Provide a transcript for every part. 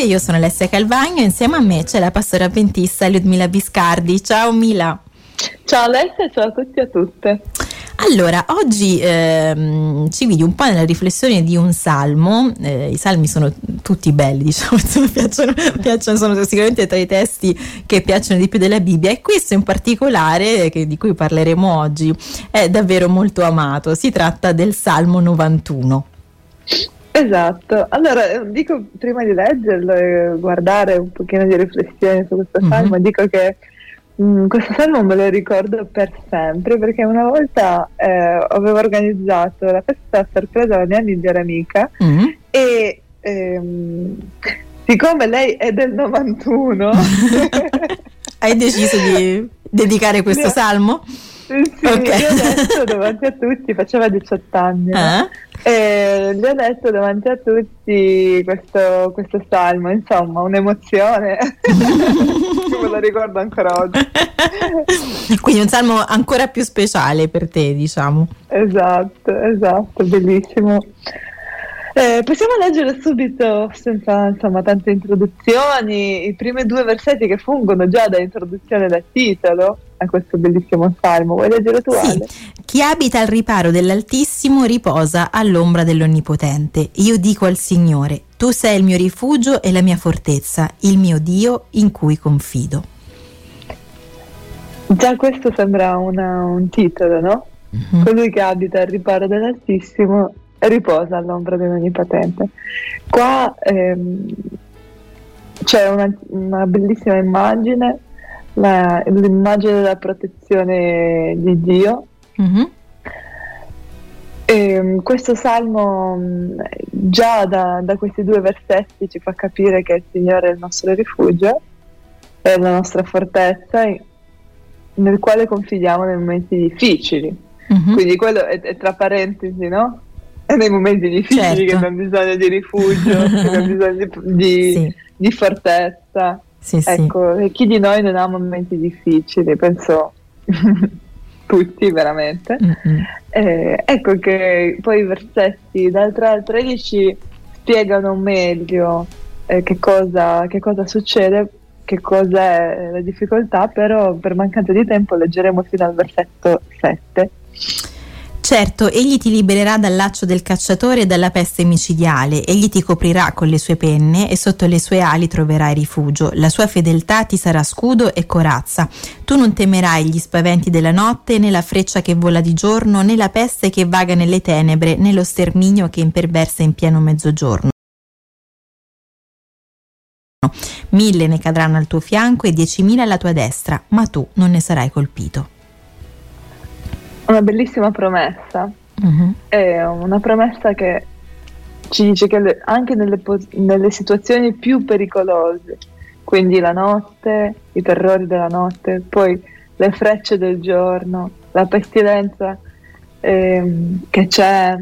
Io sono Alessia Calvagno e insieme a me c'è la pastora avventista Ludmila Biscardi. Ciao Mila! Ciao Alessia, ciao a tutti e a tutte! Allora, oggi ci guidi un po' nella riflessione di un salmo. I salmi sono tutti belli, diciamo, piacciono, sono sicuramente tra i testi che piacciono di più della Bibbia, e questo in particolare, di cui parleremo oggi, è davvero molto amato. Si tratta del Salmo 91. Esatto, allora dico, prima di leggerlo e guardare un pochino di riflessione su questo salmo, dico che questo salmo me lo ricordo per sempre, perché una volta avevo organizzato la festa a sorpresa alla mia migliore amica e siccome lei è del 91 hai deciso di dedicare questo salmo? Sì, okay. Io ho detto davanti a tutti, faceva 18 anni, e gli ho detto davanti a tutti questo salmo, insomma, un'emozione. Me lo ricordo ancora oggi. Quindi un salmo ancora più speciale per te, diciamo. Esatto, bellissimo. Possiamo leggere subito, senza insomma tante introduzioni, i primi due versetti che fungono già da introduzione e da titolo a questo bellissimo salmo. Vuoi leggere tu, Ale? Sì. Chi abita al riparo dell'Altissimo riposa all'ombra dell'Onnipotente. Io dico al Signore: tu sei il mio rifugio e la mia fortezza, il mio Dio in cui confido. Già questo sembra un titolo, no? Colui che abita al riparo dell'Altissimo riposa all'ombra dell'Onnipotente. Qua c'è una bellissima immagine, l'immagine della protezione di Dio. E questo salmo già da questi due versetti ci fa capire che il Signore è il nostro rifugio, è la nostra fortezza nel quale confidiamo nei momenti difficili. Quindi quello è tra parentesi, no? È nei momenti difficili, certo, che abbiamo bisogno di rifugio, che abbiamo bisogno di fortezza. Sì, ecco, sì. E chi di noi non ha momenti difficili? Penso tutti, veramente. Ecco che poi i versetti dal 3 al 13 spiegano meglio che cosa succede, che cosa è la difficoltà, però per mancanza di tempo leggeremo fino al versetto 7. Certo, egli ti libererà dal laccio del cacciatore e dalla peste micidiale, egli ti coprirà con le sue penne e sotto le sue ali troverai rifugio, la sua fedeltà ti sarà scudo e corazza. Tu non temerai gli spaventi della notte, né la freccia che vola di giorno, né la peste che vaga nelle tenebre, né lo sterminio che imperversa in pieno mezzogiorno. 1000 ne cadranno al tuo fianco e 10.000 alla tua destra, ma tu non ne sarai colpito. Una bellissima promessa, è una promessa che ci dice che anche nelle situazioni più pericolose, quindi la notte, i terrori della notte, poi le frecce del giorno, la pestilenza che c'è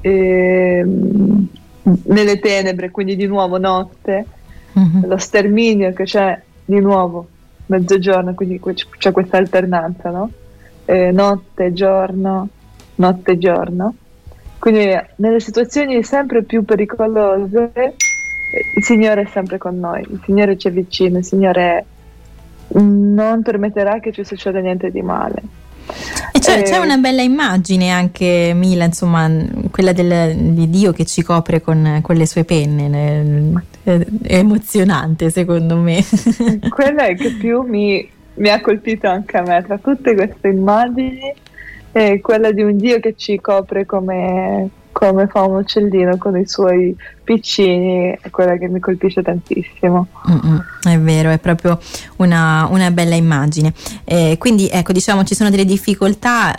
nelle tenebre, quindi di nuovo notte, lo sterminio che c'è di nuovo mezzogiorno, quindi c'è questa alternanza, no? Notte, giorno. Quindi nelle situazioni sempre più pericolose il Signore è sempre con noi, il Signore ci è vicino, il Signore non permetterà che ci succeda niente di male. E c'è una bella immagine anche, Mila, insomma, quella di Dio che ci copre con le sue penne. È emozionante, secondo me. Quella è che più mi ha colpito anche a me, tra tutte queste immagini, quella di un Dio che ci copre come fa un uccellino con i suoi piccini, è quella che mi colpisce tantissimo. È vero, è proprio una bella immagine. Quindi ecco, diciamo, ci sono delle difficoltà,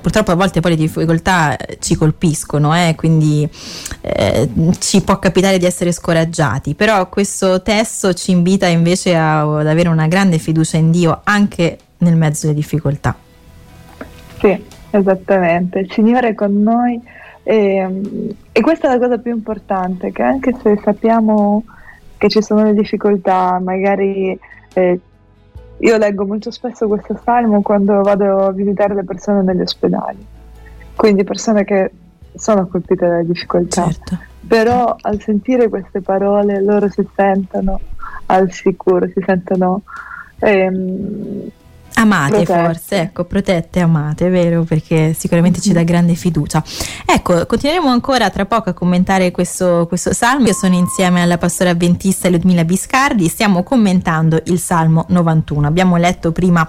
purtroppo a volte poi le difficoltà ci colpiscono, quindi ci può capitare di essere scoraggiati, però questo testo ci invita invece ad avere una grande fiducia in Dio anche nel mezzo delle difficoltà. Sì, esattamente, il Signore è con noi e questa è la cosa più importante, che anche se sappiamo che ci sono le difficoltà, magari io leggo molto spesso questo salmo quando vado a visitare le persone negli ospedali, quindi persone che sono colpita dalla difficoltà, certo. Però al sentire queste parole loro si sentono al sicuro, si sentono amate, protette. Forse, ecco, protette, amate, vero? Perché sicuramente ci dà grande fiducia. Ecco, continueremo ancora tra poco a commentare questo salmo. Io sono insieme alla pastora avventista Ludmila Biscardi, stiamo commentando il Salmo 91. Abbiamo letto prima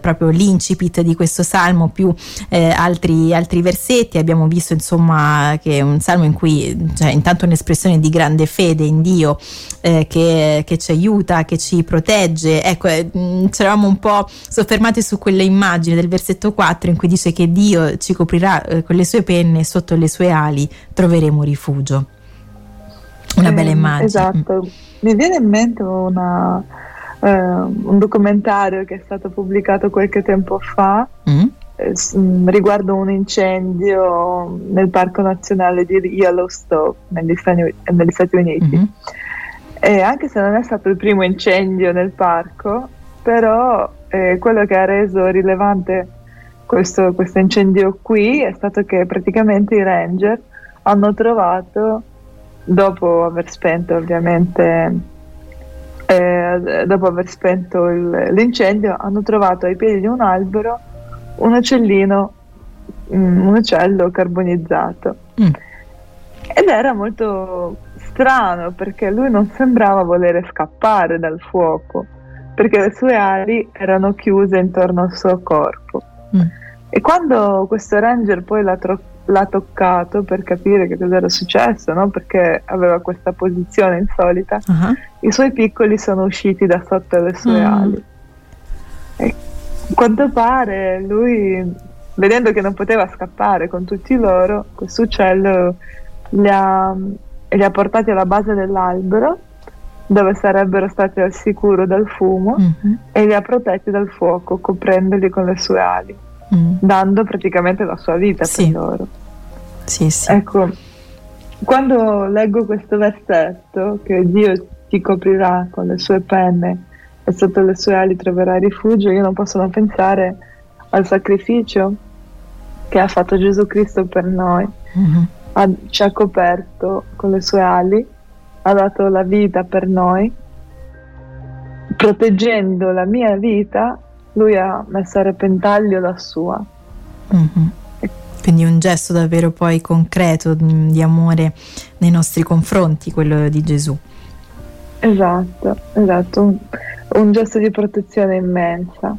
proprio l'incipit di questo salmo, più altri versetti. Abbiamo visto insomma che è un salmo in cui c'è intanto un'espressione di grande fede in Dio che ci aiuta, che ci protegge. Ecco, c'eravamo un po' soffermate su quella immagine del versetto 4 in cui dice che Dio ci coprirà con le sue penne, sotto le sue ali troveremo rifugio. Una bella immagine. Esatto, mi viene in mente un documentario che è stato pubblicato qualche tempo fa riguardo un incendio nel Parco Nazionale di Yellowstone negli Stati Uniti. E anche se non è stato il primo incendio nel parco, però quello che ha reso rilevante questo incendio qui è stato che praticamente i ranger hanno trovato, dopo aver spento l'incendio, hanno trovato ai piedi di un albero un uccello carbonizzato. Ed era molto strano perché lui non sembrava volere scappare dal fuoco, perché le sue ali erano chiuse intorno al suo corpo. E quando questo ranger poi l'ha toccato per capire che cosa era successo, no? Perché aveva questa posizione insolita, i suoi piccoli sono usciti da sotto le sue ali. E a quanto pare lui, vedendo che non poteva scappare con tutti loro, questo uccello li ha portati alla base dell'albero, dove sarebbero stati al sicuro dal fumo, e li ha protetti dal fuoco, coprendoli con le sue ali, dando praticamente la sua vita per loro. Sì. Ecco, quando leggo questo versetto, che Dio ti coprirà con le sue penne e sotto le sue ali troverai rifugio, io non posso non pensare al sacrificio che ha fatto Gesù Cristo per noi. Ci ha coperto con le sue ali, ha dato la vita per noi, proteggendo la mia vita lui ha messo a repentaglio la sua. Quindi un gesto davvero poi concreto di amore nei nostri confronti, quello di Gesù. Esatto, un gesto di protezione immensa.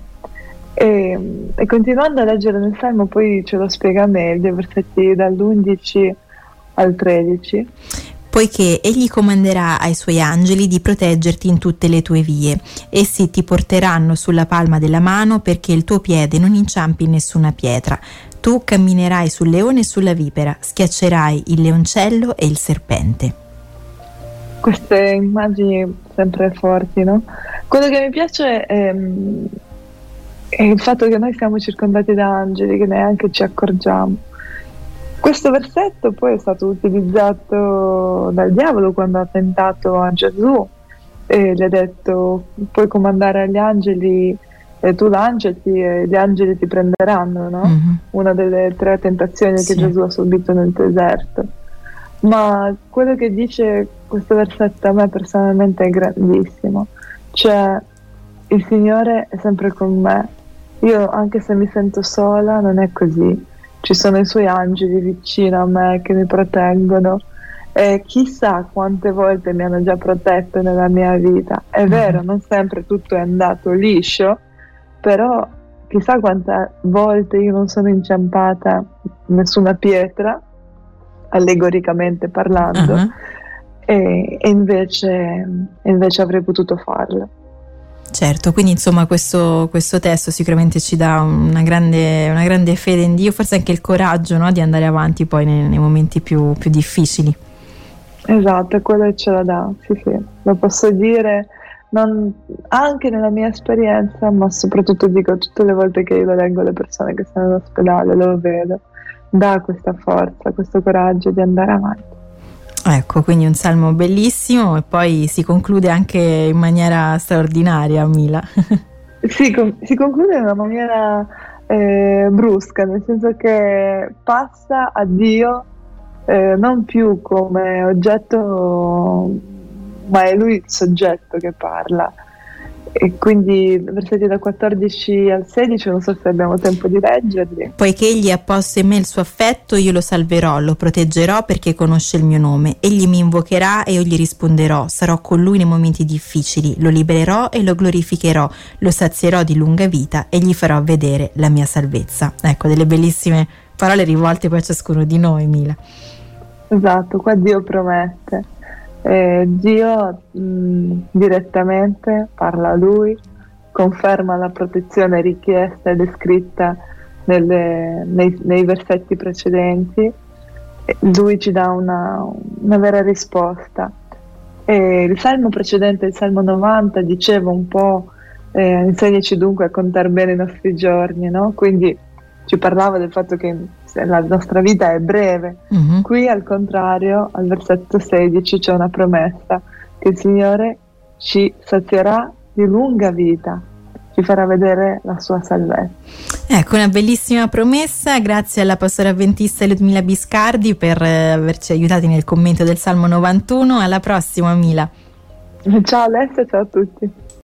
E continuando a leggere nel Salmo, poi ce lo spiega meglio, versetti dall'11 al 13. Poiché egli comanderà ai suoi angeli di proteggerti in tutte le tue vie. Essi ti porteranno sulla palma della mano perché il tuo piede non inciampi in nessuna pietra. Tu camminerai sul leone e sulla vipera, schiaccerai il leoncello e il serpente. Queste immagini sempre forti, no? Quello che mi piace è il fatto che noi siamo circondati da angeli che neanche ci accorgiamo. Questo versetto poi è stato utilizzato dal diavolo quando ha tentato a Gesù e gli ha detto: puoi comandare agli angeli, tu lanciati e gli angeli ti prenderanno, no? Una delle tre tentazioni che Gesù ha subito nel deserto. Ma quello che dice questo versetto a me personalmente è grandissimo, cioè il Signore è sempre con me, io anche se mi sento sola non è così. Ci sono i suoi angeli vicino a me che mi proteggono, e chissà quante volte mi hanno già protetto nella mia vita. È vero, non sempre tutto è andato liscio, però chissà quante volte io non sono inciampata in nessuna pietra, allegoricamente parlando, e invece avrei potuto farlo. Certo, quindi insomma questo testo sicuramente ci dà una grande fede in Dio, forse anche il coraggio, no, di andare avanti poi nei momenti più difficili. Esatto, quello ce la dà, sì, lo posso dire, non anche nella mia esperienza, ma soprattutto dico tutte le volte che io lo leggo le persone che sono in ospedale, lo vedo, dà questa forza, questo coraggio di andare avanti. Ecco, quindi un salmo bellissimo, e poi si conclude anche in maniera straordinaria, Mila. Si conclude in una maniera brusca, nel senso che passa a Dio non più come oggetto, ma è lui il soggetto che parla. E quindi versetti da 14 al 16, non so se abbiamo tempo di leggerli. Poiché egli ha posto in me il suo affetto, io lo salverò, lo proteggerò perché conosce il mio nome. Egli mi invocherà e io gli risponderò, sarò con lui nei momenti difficili, lo libererò e lo glorificherò, lo sazierò di lunga vita e gli farò vedere la mia salvezza. Ecco, delle bellissime parole rivolte poi a ciascuno di noi, Mila. Esatto, qua Dio promette. Dio direttamente parla a lui, conferma la protezione richiesta e descritta nei versetti precedenti. Lui ci dà una vera risposta. Il salmo precedente, il Salmo 90, diceva un po' insegnaci dunque a contare bene i nostri giorni, no? Quindi ci parlava del fatto che la nostra vita è breve. Mm-hmm. Qui al contrario, al versetto 16 c'è una promessa che il Signore ci sazierà di lunga vita, ci farà vedere la sua salvezza. Ecco, una bellissima promessa. Grazie alla pastora avventista Ludmila Biscardi per averci aiutati nel commento del Salmo 91. Alla prossima, Mila. Ciao Alessia, ciao a tutti.